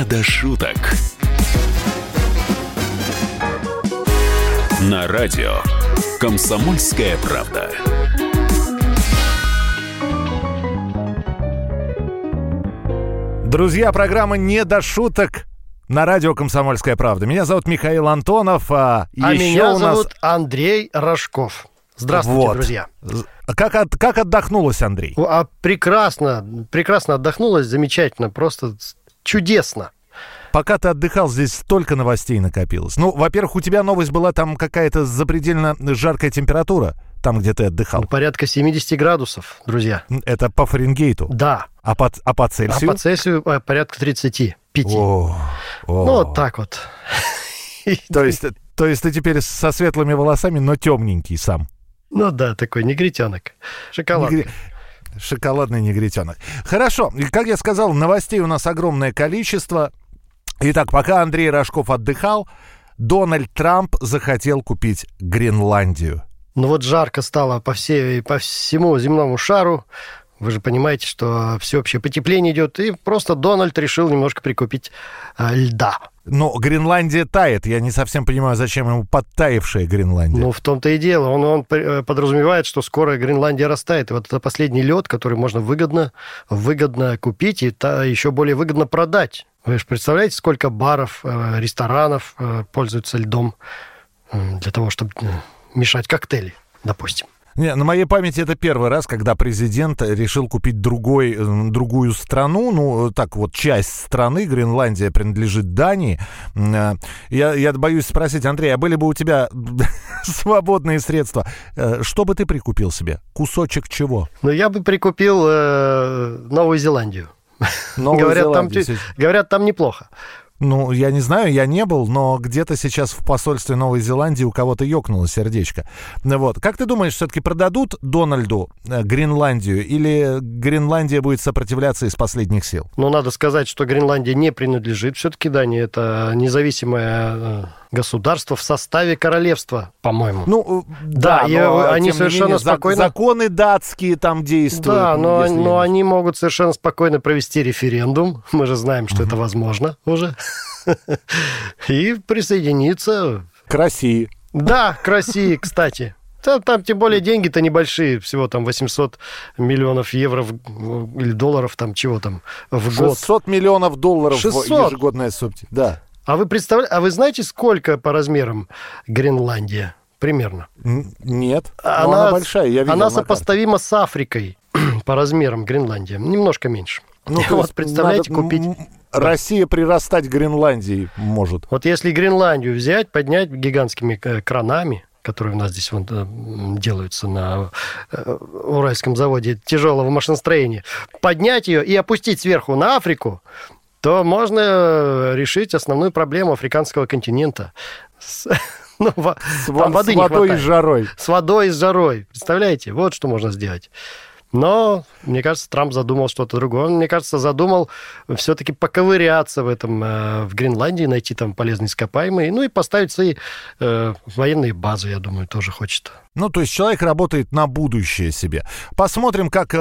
«Не до шуток». На радио «Комсомольская правда». Друзья, программа «Не до шуток» на радио «Комсомольская правда». Меня зовут Михаил Антонов. Меня зовут Андрей Рожков. Здравствуйте, вот, друзья. Как отдохнулась, Андрей? Прекрасно. Прекрасно отдохнулась, замечательно, просто чудесно. Пока ты отдыхал, здесь столько новостей накопилось. Ну, во-первых, у тебя новость была там какая-то запредельно жаркая температура, там, где ты отдыхал. Порядка 70 градусов, друзья. Это по Фаренгейту? Да. А по Цельсию? А по Цельсию порядка 35. Ну, вот так вот. То есть ты теперь со светлыми волосами, но темненький сам. Ну да, такой негритенок. Шоколадный. Шоколадный негритенок. Хорошо. Как я сказал, новостей у нас огромное количество. Итак, пока Андрей Рожков отдыхал, Дональд Трамп захотел купить Гренландию. Ну вот жарко стало по всему земному шару. Вы же понимаете, что всеобщее потепление идет, и просто Дональд решил немножко прикупить льда. Но Гренландия тает. Я не совсем понимаю, зачем ему подтаявшая Гренландия. Ну, в том-то и дело. Он подразумевает, что скоро Гренландия растает. И вот это последний лед, который можно выгодно купить и еще более выгодно продать. Вы же представляете, сколько баров, ресторанов пользуются льдом для того, чтобы мешать коктейли, допустим. Не, на моей памяти это первый раз, когда президент решил купить другую страну. Ну, так вот, часть страны, Гренландия, принадлежит Дании. Я боюсь спросить, Андрей, а были бы у тебя свободные средства? Что бы ты прикупил себе? Кусочек чего? Ну, я бы прикупил Новую Зеландию. Говорят, там неплохо. Ну, я не знаю, я не был, но где-то сейчас в посольстве Новой Зеландии у кого-то ёкнуло сердечко. Вот. Как ты думаешь, всё-таки продадут Дональду Гренландию или Гренландия будет сопротивляться из последних сил? Ну, надо сказать, что Гренландия не принадлежит всё-таки Дании. Это независимое государство в составе королевства, по-моему. Ну, да, но они совершенно менее, спокойно... Законы датские там действуют. Да, но они могут совершенно спокойно провести референдум. Мы же знаем, что это возможно уже. И присоединиться... К России. Да, к России, кстати. Там, тем более, деньги-то небольшие. Всего там 800 миллионов евро или долларов, там чего там, в год. 600 миллионов долларов ежегодная субсидия. Да. А вы знаете, сколько по размерам Гренландия примерно? Нет, она большая, я видел. Она сопоставима с Африкой по размерам Гренландия, немножко меньше. Ну, вот представляете, купить... Россия прирастать Гренландии может. Вот если Гренландию взять, поднять гигантскими кранами, которые у нас здесь делаются на Уральском заводе тяжелого машиностроения, поднять ее и опустить сверху на Африку, то можно решить основную проблему африканского континента. С водой и жарой. С водой и жарой. Представляете? Вот что можно сделать. Но, мне кажется, Трамп задумал что-то другое. Он, мне кажется, задумал все-таки поковыряться в Гренландии, найти там полезные ископаемые, ну и поставить свои военные базы, я думаю, тоже хочет. Ну, то есть человек работает на будущее себе. Посмотрим, как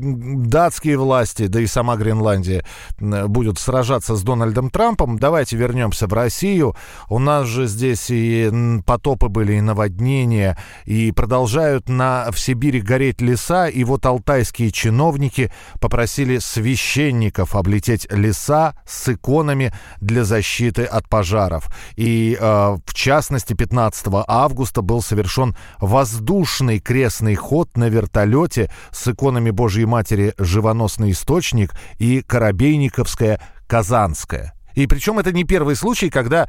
датские власти, да и сама Гренландия будут сражаться с Дональдом Трампом. Давайте вернемся в Россию. У нас же здесь и потопы были, и наводнения, и продолжают в Сибири гореть леса. И вот алтайские чиновники попросили священников облететь леса с иконами для защиты от пожаров. И, в частности, 15 августа был совершен воздушный крестный ход на вертолете с иконами Божьей Матери «Живоносный источник» и «Коробейниковская, Казанская». И причем это не первый случай, когда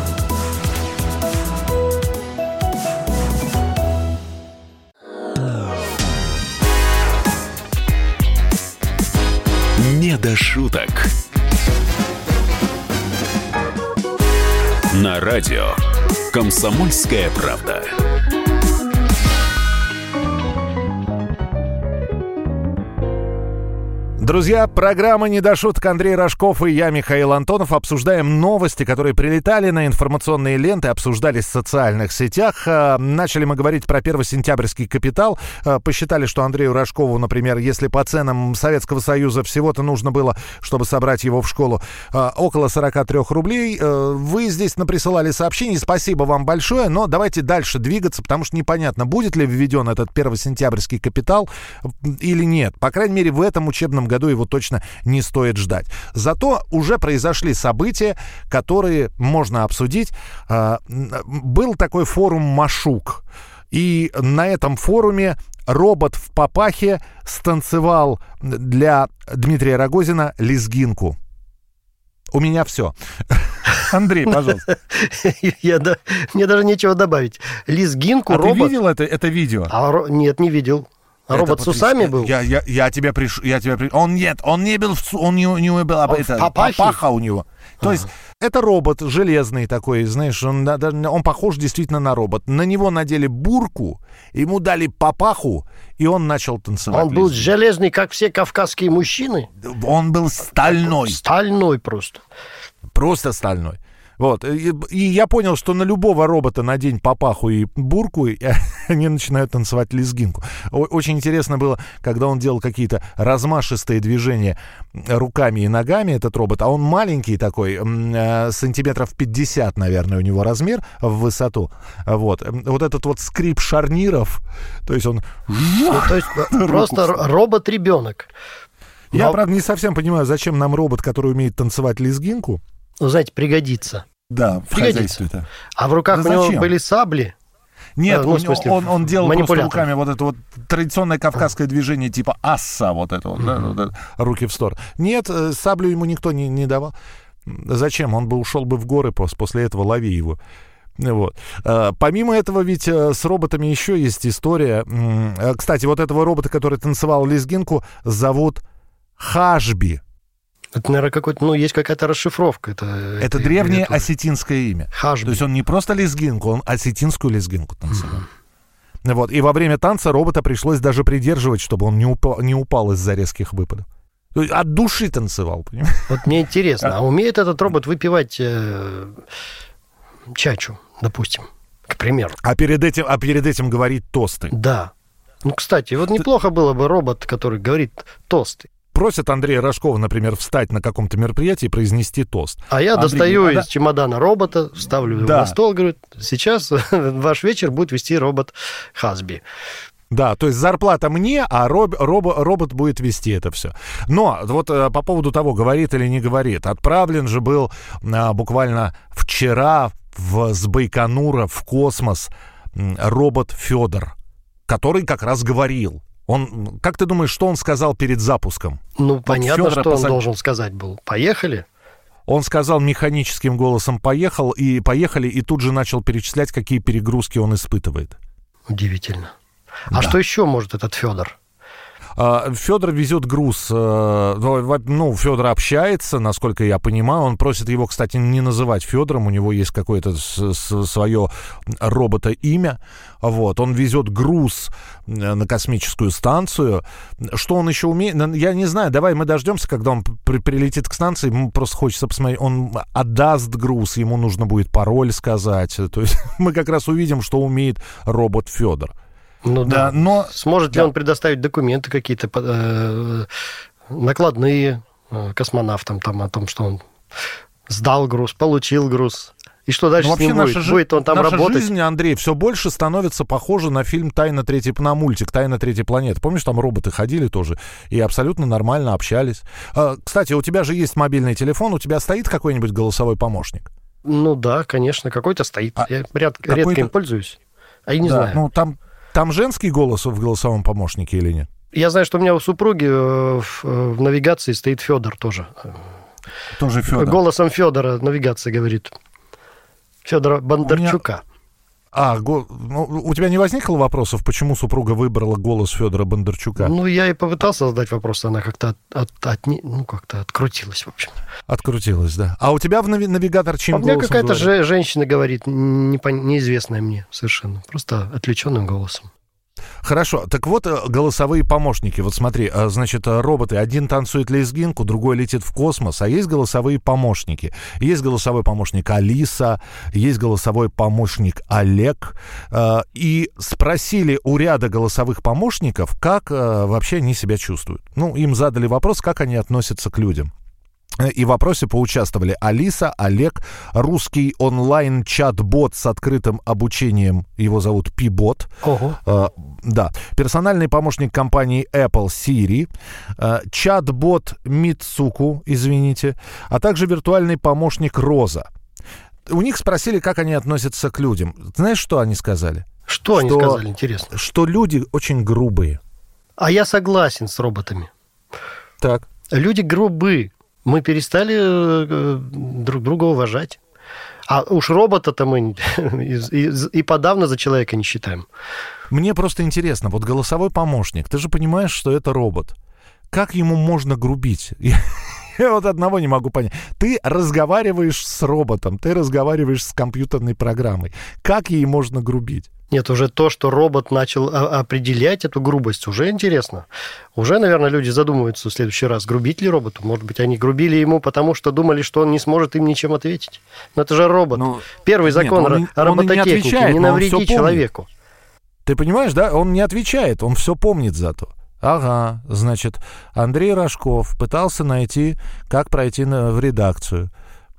«Не до шуток» на радио «Комсомольская правда». Друзья, программа «Не до шуток». Андрей Рожков и я, Михаил Антонов, обсуждаем новости, которые прилетали на информационные ленты, обсуждались в социальных сетях. Начали мы говорить про первосентябрьский капитал. Посчитали, что Андрею Рожкову, например, если по ценам Советского Союза всего-то нужно было, чтобы собрать его в школу, около 43 рублей. Вы здесь наприсылали сообщение. Спасибо вам большое, но давайте дальше двигаться, потому что непонятно, будет ли введен этот первосентябрьский капитал или нет. По крайней мере, в этом учебном году его точно не стоит ждать. Зато уже произошли события, которые можно обсудить. Был такой форум «Машук». И на этом форуме робот в папахе станцевал для Дмитрия Рогозина лезгинку. У меня все. Андрей, пожалуйста. Мне даже нечего добавить. Лезгинку робот... А ты видел это видео? Нет, не видел. А робот с усами был? Я тебя пришел. Он не был, папаха у него. То есть это робот железный такой, знаешь, он похож действительно на робот. На него надели бурку, ему дали папаху, и он начал танцевать. Он был железный, как все кавказские мужчины? Он был стальной. Стальной просто. Просто стальной. Вот. И я понял, что на любого робота надень папаху и бурку, и они начинают танцевать лезгинку. Очень интересно было, когда он делал какие-то размашистые движения руками и ногами, этот робот, а он маленький такой, сантиметров 50, наверное, у него размер в высоту. Вот этот вот скрип шарниров, то есть он... То есть просто робот-ребенок. Я, правда, не совсем понимаю, зачем нам робот, который умеет танцевать лезгинку. Ну, знаете, пригодится. Да, пригодится. Это. А в руках у него были сабли? Нет, он делал просто руками вот это вот традиционное кавказское движение типа асса, вот это вот, да, вот это, руки в сторону. Нет, саблю ему никто не давал. Зачем? Он бы ушел в горы после этого, лови его. Вот. Помимо этого ведь с роботами еще есть история. Кстати, вот этого робота, который танцевал лезгинку, зовут Хазби. Это, наверное, какой-то, ну, есть какая-то расшифровка. Это древнее осетинское имя. Хазби. То есть он не просто лезгинку, он осетинскую лезгинку танцевал. Mm-hmm. Вот. И во время танца робота пришлось даже придерживать, чтобы он не упал из-за резких выпадов. То есть от души танцевал, понимаешь? Вот мне интересно, а умеет этот робот выпивать чачу, допустим, к примеру? А перед этим говорить тосты? Да. Ну, кстати, вот неплохо было бы робот, который говорит тосты. Просят Андрея Рожкова, например, встать на каком-то мероприятии и произнести тост. А я достаю из чемодана робота, ставлю его на стол, говорю, сейчас ваш вечер будет вести робот Хазби. Да, то есть зарплата мне, а робот будет вести это все. Но вот по поводу того, говорит или не говорит. Отправлен же был буквально вчера с Байконура в космос робот Фёдор, который как раз говорил. Он, как ты думаешь, что он сказал перед запуском? Ну, вот понятно, Фёдора что он должен сказать был. Поехали. Он сказал механическим голосом «поехали», и тут же начал перечислять, какие перегрузки он испытывает. Удивительно. А что еще может этот Фёдор? Фёдор везет груз. Ну, Фёдор общается, насколько я понимаю. Он просит его, кстати, не называть Фёдором. У него есть какое-то свое робота-имя. Вот. Он везет груз на космическую станцию. Что он еще умеет? Я не знаю. Давай мы дождемся, когда он прилетит к станции. Ему просто хочется посмотреть. Он отдаст груз. Ему нужно будет пароль сказать. То есть мы как раз увидим, что умеет робот Фёдор. Ну да, но сможет ли он предоставить документы какие-то накладные космонавтам там о том, что он сдал груз, получил груз, и что дальше с ним будет? Будет он там работать? Наша жизнь, Андрей, все больше становится похожа на фильм на мультик «Тайна третьей планеты». Помнишь, там роботы ходили тоже и абсолютно нормально общались. Кстати, у тебя же есть мобильный телефон, у тебя стоит какой-нибудь голосовой помощник? Ну да, конечно, какой-то стоит. Я редко им пользуюсь, а я не знаю. Ну там женский голос в голосовом помощнике или нет? Я знаю, что у меня у супруги в навигации стоит Фёдор тоже. Тоже Фёдор. Голосом Фёдора навигация говорит. Фёдора Бондарчука. У тебя не возникло вопросов, почему супруга выбрала голос Фёдора Бондарчука? Ну, я и попытался задать вопрос, она как-то открутилась, в общем. Открутилась, да. А у тебя в навигатор чьим голосом? У меня какая-то женщина говорит, неизвестная мне совершенно, просто отвлеченным голосом. Хорошо, так вот голосовые помощники. Вот смотри, значит, роботы. Один танцует лезгинку, другой летит в космос. А есть голосовые помощники. Есть голосовой помощник Алиса, есть голосовой помощник Олег. И спросили у ряда голосовых помощников, как вообще они себя чувствуют. Ну, им задали вопрос, как они относятся к людям. И в вопросе поучаствовали Алиса, Олег, русский онлайн-чат-бот с открытым обучением, его зовут P-Bot, персональный помощник компании Apple Siri, чат-бот Мицуку, а также виртуальный помощник Роза. У них спросили, как они относятся к людям. Знаешь, что они сказали? Что они сказали, интересно? Что люди очень грубые. А я согласен с роботами. Так. Люди грубые. Мы перестали друг друга уважать. А уж робота-то мы и подавно за человека не считаем. Мне просто интересно, вот голосовой помощник, ты же понимаешь, что это робот. Как ему можно грубить? Я вот одного не могу понять. Ты разговариваешь с роботом, ты разговариваешь с компьютерной программой. Как ей можно грубить? Нет, уже то, что робот начал определять эту грубость, уже интересно. Уже, наверное, люди задумываются в следующий раз, грубить ли роботу. Может быть, они грубили ему, потому что думали, что он не сможет им ничем ответить. Но это же робот. Первый закон робототехники. Не навреди человеку. Ты понимаешь, да? Он не отвечает, он все помнит зато. Ага, значит, Андрей Рожков пытался найти, как пройти в редакцию.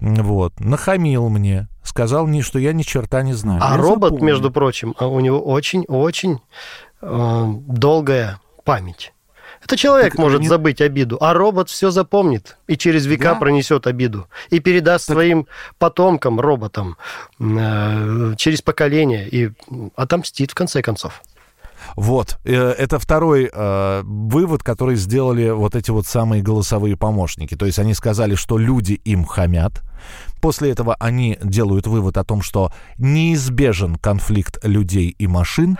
Вот, нахамил мне, сказал мне, что я ни черта не знаю. А я робот, запомнил. Между прочим, у него очень-очень долгая память. Это человек может забыть обиду, а робот все запомнит и через века пронесет обиду и передаст своим потомкам, роботам, через поколение и отомстит в конце концов. Вот. Это второй вывод, который сделали вот эти вот самые голосовые помощники. То есть они сказали, что люди им хамят. После этого они делают вывод о том, что неизбежен конфликт людей и машин.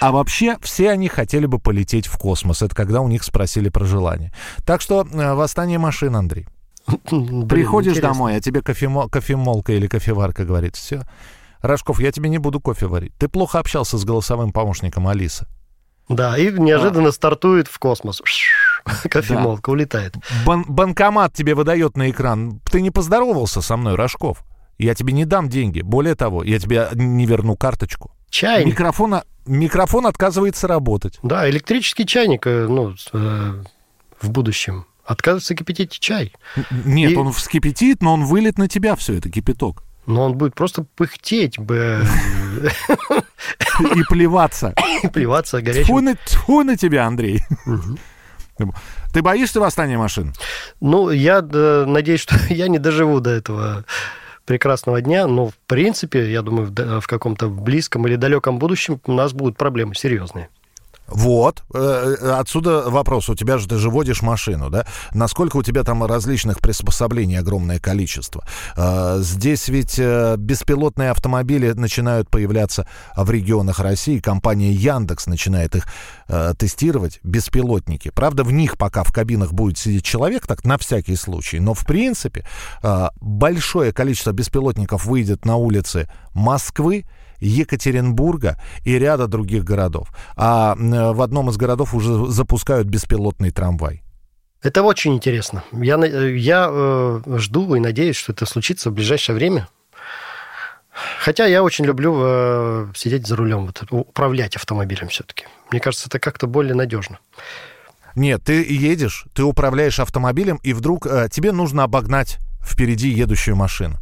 А вообще все они хотели бы полететь в космос. Это когда у них спросили про желание. Так что восстание машин, Андрей. Приходишь домой, а тебе кофемолка или кофеварка говорит: все, Рожков, я тебе не буду кофе варить. Ты плохо общался с голосовым помощником Алиса. Да, и неожиданно стартует в космос. Кофемолка улетает. Банкомат тебе выдает на экран: ты не поздоровался со мной, Рожков. Я тебе не дам деньги. Более того, я тебе не верну карточку. Чайник. Микрофон отказывается работать. Да, электрический чайник в будущем отказывается кипятить чай. Нет, он вскипятит, но он вылит на тебя все это, кипяток. Но он будет просто пыхтеть бы. И плеваться. И плеваться горячим. Тьфу на тебя, Андрей. Ты боишься восстания машин? Ну, я надеюсь, что я не доживу до этого прекрасного дня, но, в принципе, я думаю, в каком-то близком или далеком будущем у нас будут проблемы серьезные. Вот. Отсюда вопрос. У тебя же, ты же водишь машину, да? Насколько у тебя там различных приспособлений огромное количество? Здесь ведь беспилотные автомобили начинают появляться в регионах России. Компания Яндекс начинает их тестировать, беспилотники. Правда, в них пока в кабинах будет сидеть человек, так на всякий случай. Но, в принципе, большое количество беспилотников выйдет на улицы Москвы, Екатеринбурга и ряда других городов. А в одном из городов уже запускают беспилотный трамвай. Это очень интересно. Я жду и надеюсь, что это случится в ближайшее время. Хотя я очень люблю сидеть за рулем, управлять автомобилем все-таки. Мне кажется, это как-то более надежно. Нет, ты едешь, ты управляешь автомобилем, и вдруг тебе нужно обогнать впереди едущую машину.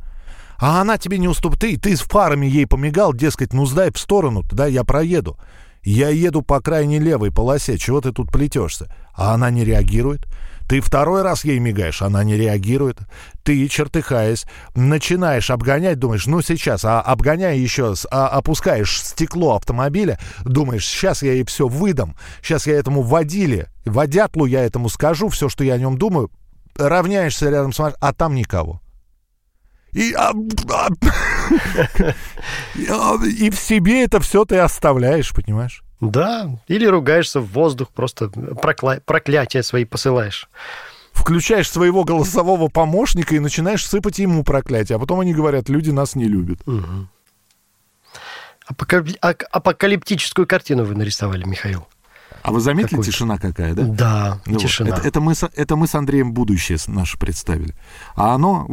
А она тебе не уступит. Ты с фарами ей помигал, дескать, ну сдай в сторону, да, я проеду. Я еду по крайней левой полосе, чего ты тут плетешься? А она не реагирует. Ты второй раз ей мигаешь, она не реагирует. Ты, чертыхаясь, начинаешь обгонять, думаешь, ну сейчас, а обгоняя еще, опускаешь стекло автомобиля, думаешь, сейчас я ей все выдам, сейчас я этому водятлу я этому скажу, все, что я о нем думаю, равняешься рядом с машиной, а там никого. И в себе это все ты оставляешь, понимаешь? Да, или ругаешься в воздух, просто проклятия свои посылаешь. Включаешь своего голосового помощника и начинаешь сыпать ему проклятия. А потом они говорят, люди нас не любят. Угу. Апокалиптическую картину вы нарисовали, Михаил. А вы заметили, какой-то тишина какая, да? Да, ну, тишина. Вот. Это мы с Андреем будущее наше представили. А оно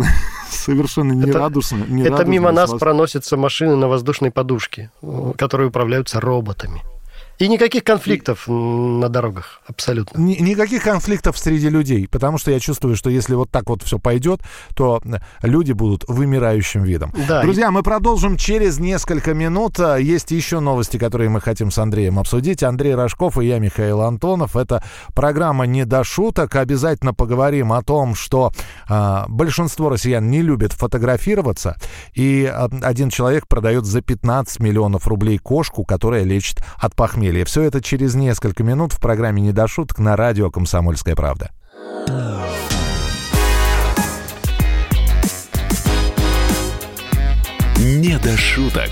совершенно нерадужно. Это мимо нас проносятся машины на воздушной подушке, которые управляются роботами. И никаких конфликтов на дорогах, абсолютно. Никаких конфликтов среди людей, потому что я чувствую, что если вот так вот все пойдет, то люди будут вымирающим видом. Да, друзья, мы продолжим через несколько минут. Есть еще новости, которые мы хотим с Андреем обсудить. Андрей Рожков и я, Михаил Антонов. Это программа «Не до шуток». Обязательно поговорим о том, что большинство россиян не любят фотографироваться, и один человек продает за 15 миллионов рублей кошку, которая лечит от похмелья. Все это через несколько минут в программе «Не до шуток» на радио «Комсомольская правда». «Не до шуток».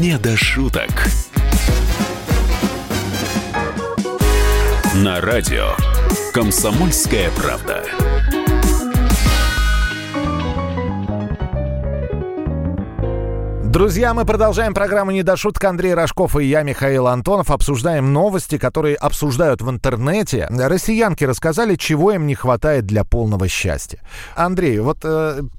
Не до шуток. На радио «Комсомольская правда». Друзья, мы продолжаем программу «Не до шуток». Андрей Рожков и я, Михаил Антонов, обсуждаем новости, которые обсуждают в интернете. Россиянки рассказали, чего им не хватает для полного счастья. Андрей, вот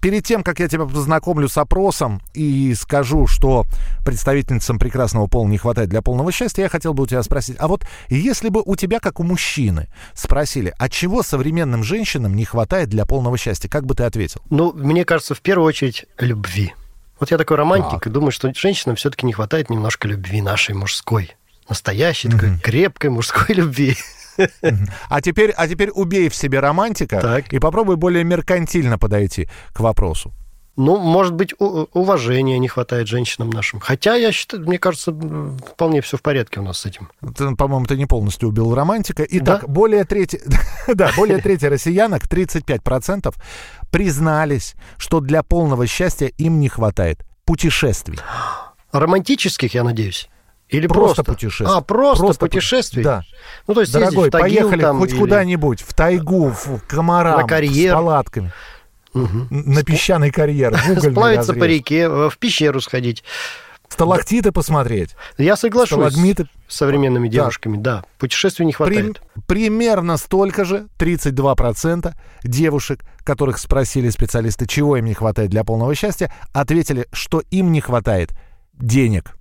перед тем, как я тебя познакомлю с опросом и скажу, что представительницам прекрасного пола не хватает для полного счастья, я хотел бы у тебя спросить, а вот если бы у тебя, как у мужчины, спросили, а чего современным женщинам не хватает для полного счастья, как бы ты ответил? Ну, мне кажется, в первую очередь, любви. Вот я такой романтик и думаю, что женщинам все-таки не хватает немножко любви нашей мужской, настоящей, такой крепкой мужской любви. А теперь убей в себе романтика и попробуй более меркантильно подойти к вопросу. Ну, может быть, уважения не хватает женщинам нашим. Хотя, я считаю, мне кажется, вполне все в порядке у нас с этим. По-моему, ты не полностью убил романтика. Итак, более трети россиянок, 35%, признались, что для полного счастья им не хватает путешествий. Романтических, я надеюсь. Или просто путешествий. А, просто путешествий? Да. Ну, то есть, дорогой, поехали там, хоть куда-нибудь, в тайгу, в комарам, с палатками. Угу. На песчаный карьер, в угольный сплавиться разрез. По реке, в пещеру сходить. Сталактиты посмотреть. Я соглашусь. Сталагмиты. С современными девушками, да. Путешествий не хватает. Примерно столько же, 32% девушек, которых спросили специалисты, чего им не хватает для полного счастья, ответили, что им не хватает денег.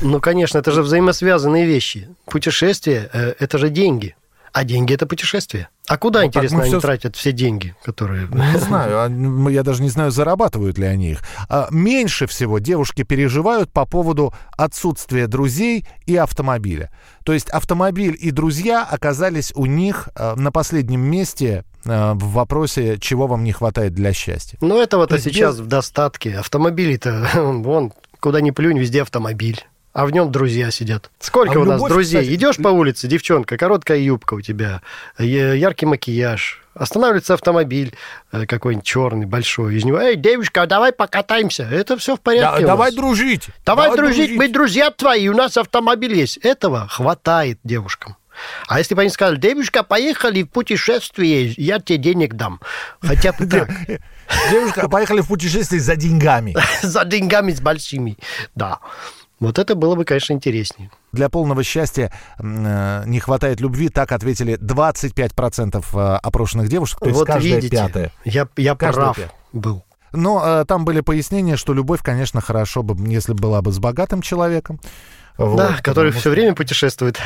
Ну, конечно, это же взаимосвязанные вещи. Путешествие – это же деньги. А деньги – это путешествие. А куда, ну, интересно, они тратят все деньги, которые... Не знаю, я даже не знаю, зарабатывают ли они их. Меньше всего девушки переживают по поводу отсутствия друзей и автомобиля. То есть автомобиль и друзья оказались у них на последнем месте в вопросе, чего вам не хватает для счастья. Ну, этого-то сейчас в достатке. Автомобили-то, вон, куда ни плюнь, везде автомобиль. А в нем друзья сидят. Сколько у нас любовь, друзей? Кстати... Идешь по улице, девчонка, короткая юбка у тебя, яркий макияж, останавливается автомобиль какой-нибудь черный, большой, из него: «Эй, девушка, давай покатаемся, это все в порядке». Да, давай дружить. Давай дружить, мы друзья твои, у нас автомобиль есть. Этого хватает девушкам. А если бы они сказали: «Девушка, поехали в путешествие, я тебе денег дам». Хотя бы так. Девушка, поехали в путешествие за деньгами. За деньгами с большими, да. Вот это было бы, конечно, интереснее. Для полного счастья не хватает любви, так ответили 25% опрошенных девушек, то есть вот каждая пятая. Я прав был. Но там были пояснения, что любовь, конечно, хорошо бы, если была бы с богатым человеком. Да, вот, который все время путешествует.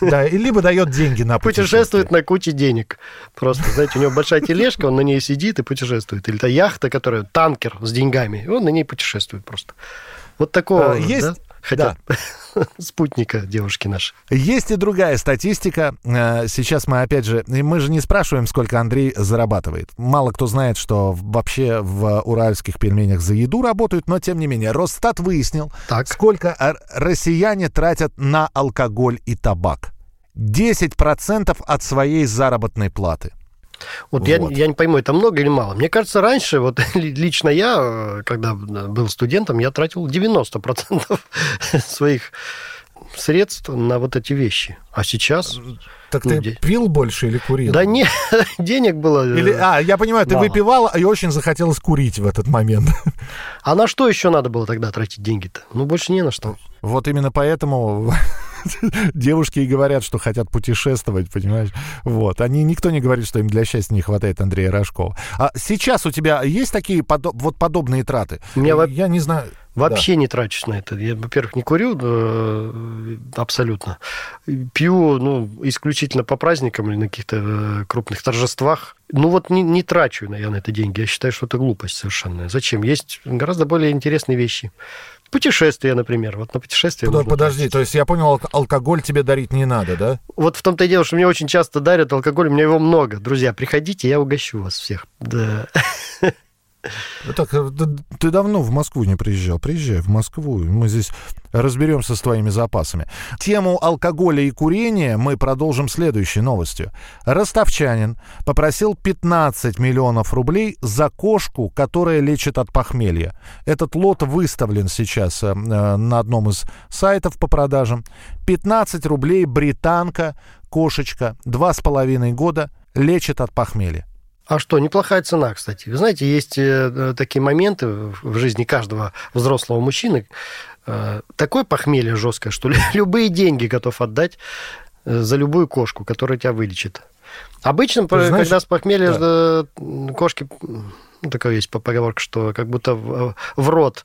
Да, и либо дает деньги на путешествие. Путешествует на куче денег. Просто, знаете, у него большая тележка, он на ней сидит и путешествует. Или та яхта, которая танкер с деньгами, он на ней путешествует просто. Вот такого есть, да? Хотят спутника девушки наши. Есть и другая статистика. Сейчас мы же не спрашиваем, сколько Андрей зарабатывает. Мало кто знает, что вообще в уральских пельменях за еду работают, но тем не менее. Росстат выяснил, сколько россияне тратят на алкоголь и табак. 10% от своей заработной платы. Вот. Я не пойму, это много или мало? Мне кажется, раньше, вот лично я, когда был студентом, я тратил 90% своих средств на вот эти вещи. А сейчас... Так ты пил больше или курил? Да нет, денег было... я понимаю, мало. Ты выпивал, и очень захотелось курить в этот момент. А на что еще надо было тогда тратить деньги-то? Ну, больше не на что. Вот именно поэтому... Девушки и говорят, что хотят путешествовать, понимаешь? Вот. Никто не говорит, что им для счастья не хватает Андрея Рожкова. А сейчас у тебя есть такие подобные траты? Я не знаю. Вообще не трачусь на это. Я, во-первых, не курю абсолютно. Пью, исключительно по праздникам или на каких-то крупных торжествах. Ну, вот не трачу я на это деньги. Я считаю, что это глупость совершенно. Зачем? Есть гораздо более интересные вещи. Путешествия, например. Вот на путешествия... Подожди, то есть я понял, алкоголь тебе дарить не надо, да? Вот в том-то и дело, что мне очень часто дарят алкоголь, у меня его много. Друзья, приходите, я угощу вас всех. Да. Так, ты давно в Москву не приезжал. Приезжай в Москву, мы здесь разберемся с твоими запасами. Тему алкоголя и курения мы продолжим следующей новостью. Ростовчанин попросил 15 миллионов рублей за кошку, которая лечит от похмелья. Этот лот выставлен сейчас на одном из сайтов по продажам. 15 рублей британка, кошечка, 2,5 года, лечит от похмелья. А что, неплохая цена, кстати. Вы знаете, есть такие моменты в жизни каждого взрослого мужчины, такое похмелье жесткое, что любые деньги готов отдать за любую кошку, которая тебя вылечит. Обычно, знаешь, когда с похмелья кошки... Такая есть поговорка, что как будто в рот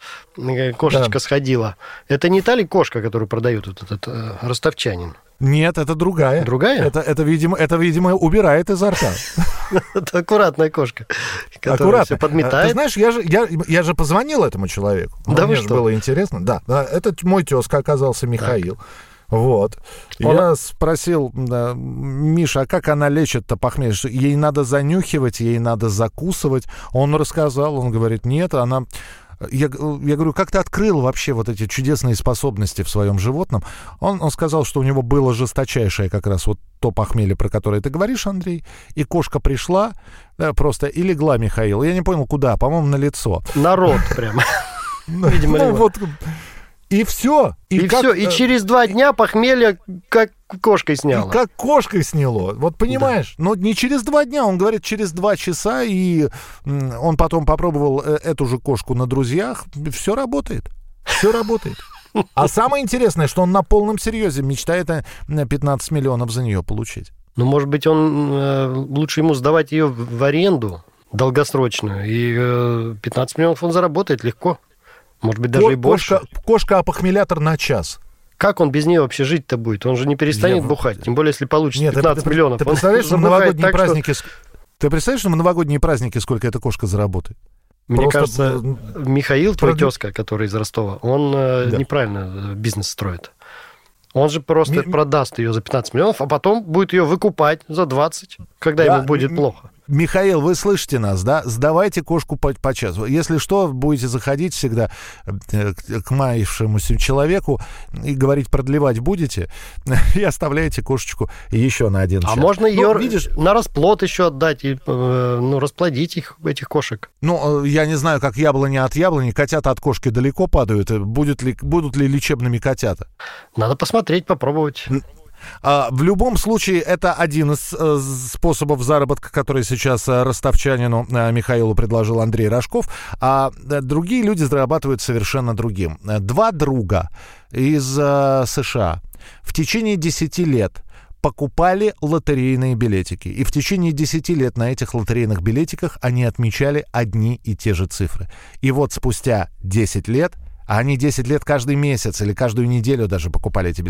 кошечка сходила. Это не та ли кошка, которую продает вот этот ростовчанин? Нет, это другая. Другая? Это видимо, убирает изо рта. Это аккуратная кошка, которая все подметает. Ты знаешь, я же позвонил этому человеку. Мне же было интересно. Да, это мой тезка оказался Михаил. Вот. Я спросил: Миша, а как она лечит-то похмелье? Ей надо занюхивать, ей надо закусывать. Он рассказал, он говорит, нет, она... Я говорю, как ты открыл вообще вот эти чудесные способности в своем животном? Он сказал, что у него было жесточайшее как раз вот то похмелье, про которое ты говоришь, Андрей, и кошка пришла просто и легла, Михаил. Я не понял, куда, по-моему, на лицо. На рот прямо. Видимо, вот... И все. И через 2 дня похмелье как кошкой сняло. И как кошкой сняло. Вот понимаешь? Да. Но не через 2 дня. Он говорит, через 2 часа. И он потом попробовал эту же кошку на друзьях. Все работает. Все работает. А самое интересное, что он на полном серьезе мечтает 15 миллионов за нее получить. Ну, может быть, лучше ему сдавать ее в аренду долгосрочную. И 15 миллионов он заработает легко. Может быть, даже и больше. Кошка-опохмелятор на час. Как он без нее вообще жить-то будет? Он же не перестанет бухать. Тем более, если получит 15 миллионов. Ты представляешь, что на новогодние праздники сколько эта кошка заработает? Мне кажется, Михаил, твой тезка, который из Ростова, он неправильно бизнес строит. Он же просто продаст ее за 15 миллионов, а потом будет ее выкупать за 20, когда ему будет плохо. Михаил, вы слышите нас, да? Сдавайте кошку по часу. Если что, будете заходить всегда к маявшемуся человеку и говорить, продлевать будете, и оставляете кошечку еще на 1 час. А можно ее на расплод еще отдать, и расплодить этих кошек. Ну, я не знаю, как яблони от яблони, котята от кошки далеко падают. Будут ли лечебными котята? Надо посмотреть, попробовать. В любом случае, это один из способов заработка, который сейчас ростовчанину Михаилу предложил Андрей Рожков. А другие люди зарабатывают совершенно другим. 2 друга из США в течение 10 лет покупали лотерейные билетики. И в течение 10 лет на этих лотерейных билетиках они отмечали одни и те же цифры. И вот спустя 10 лет... А они 10 лет каждый месяц или каждую неделю даже покупали эти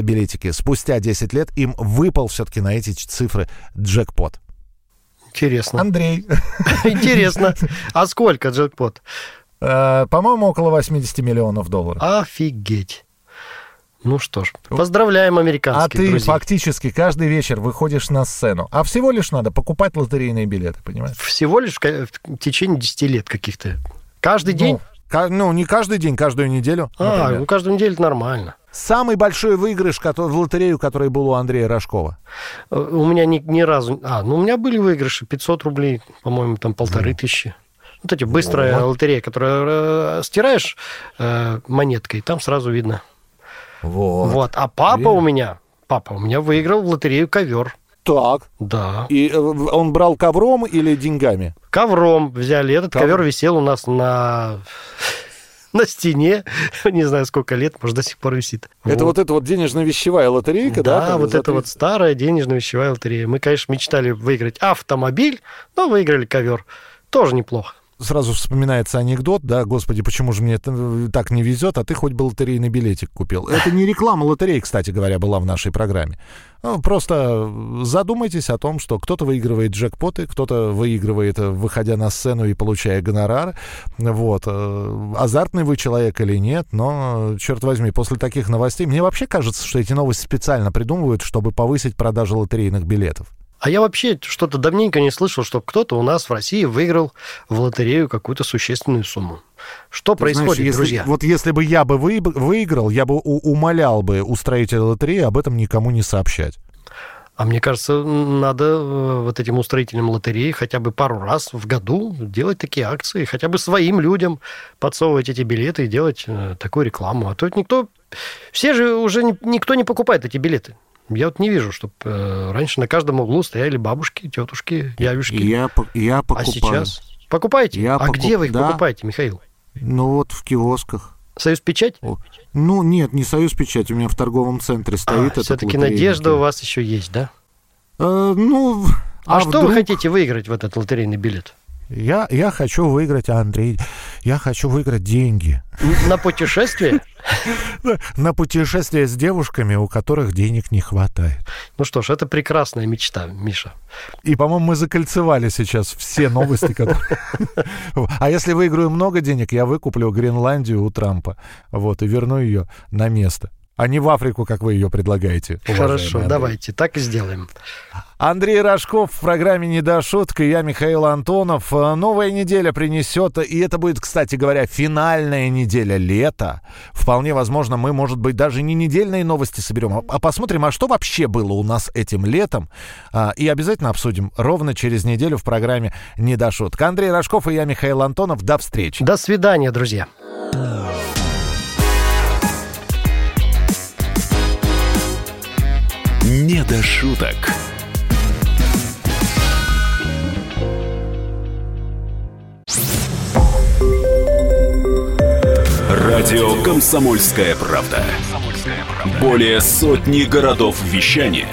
билетики. Спустя 10 лет им выпал все-таки на эти цифры джекпот. Интересно. Андрей. Интересно. А сколько джекпот? По-моему, около 80 миллионов долларов. Офигеть. Ну что ж, поздравляем американских друзей. А ты фактически каждый вечер выходишь на сцену. А всего лишь надо покупать лотерейные билеты, понимаешь? Всего лишь в течение 10 лет каких-то. Каждый день... Ну, не каждый день, каждую неделю. Каждую неделю это нормально. Самый большой выигрыш в лотерею, который был у Андрея Рожкова? У меня ни разу... у меня были выигрыши 500 рублей, по-моему, там 1500. Вот эти быстрая лотерея, которую стираешь монеткой, там сразу видно. Вот. А папа у меня выиграл в лотерею ковер. Так. Да. И он брал ковром или деньгами? Ковром взяли. Этот ковер висел у нас на стене. Не знаю, сколько лет, может, до сих пор висит. Это вот эта вот денежно-вещевая лотерейка, да? Да, вот эта вот старая денежно-вещевая лотерея. Мы, конечно, мечтали выиграть автомобиль, но выиграли ковер. Тоже неплохо. Сразу вспоминается анекдот, да, господи, почему же мне так не везет, а ты хоть бы лотерейный билетик купил. Это не реклама лотереи, кстати говоря, была в нашей программе. Просто задумайтесь о том, что кто-то выигрывает джекпоты, кто-то выигрывает, выходя на сцену и получая гонорар. Вот. Азартный вы человек или нет, но, черт возьми, после таких новостей... Мне вообще кажется, что эти новости специально придумывают, чтобы повысить продажи лотерейных билетов. А я вообще что-то давненько не слышал, чтобы кто-то у нас в России выиграл в лотерею какую-то существенную сумму. Что происходит, друзья? Вот если бы я бы выиграл, я бы умолял бы устроителя лотереи об этом никому не сообщать. А мне кажется, надо вот этим устроителям лотереи хотя бы пару раз в году делать такие акции, хотя бы своим людям подсовывать эти билеты и делать такую рекламу. А то никто... Все же уже никто не покупает эти билеты. Я вот не вижу, чтобы раньше на каждом углу стояли бабушки, тетушки, дядюшки. Я покупаю. А сейчас? Покупаете? Где вы их покупаете, Михаил? Ну вот в киосках. Союзпечать? Ну, нет, не Союзпечать. У меня в торговом центре стоит этот лотерейник. Все-таки надежда у вас еще есть, да? А что вдруг... вы хотите выиграть в этот лотерейный билет? Я хочу выиграть, Андрей, я хочу выиграть деньги. На путешествие? На путешествие с девушками, у которых денег не хватает. Ну что ж, это прекрасная мечта, Миша. И, по-моему, мы закольцевали сейчас все новости, которые... А если выиграю много денег, я выкуплю Гренландию у Трампа. Вот, и верну ее на место. А не в Африку, как вы ее предлагаете. Хорошо, Андрей. Давайте, так и сделаем. Андрей Рожков в программе «Не до шутки». Я Михаил Антонов. Новая неделя принесет, и это будет, кстати говоря, финальная неделя лета. Вполне возможно, мы, может быть, даже не недельные новости соберем, а посмотрим, а что вообще было у нас этим летом. И обязательно обсудим ровно через неделю в программе «Не до шутки». Андрей Рожков и я, Михаил Антонов. До встречи. До свидания, друзья. Не до шуток. Радио «Комсомольская правда». Более сотни городов вещания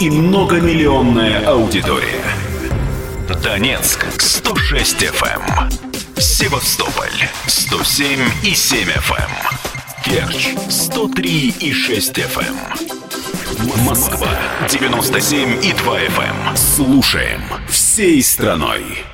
и многомиллионная аудитория. Донецк 106 FM, Севастополь 107.7 FM, Керчь 103.6 FM. Москва 97.2 FM. Слушаем всей страной.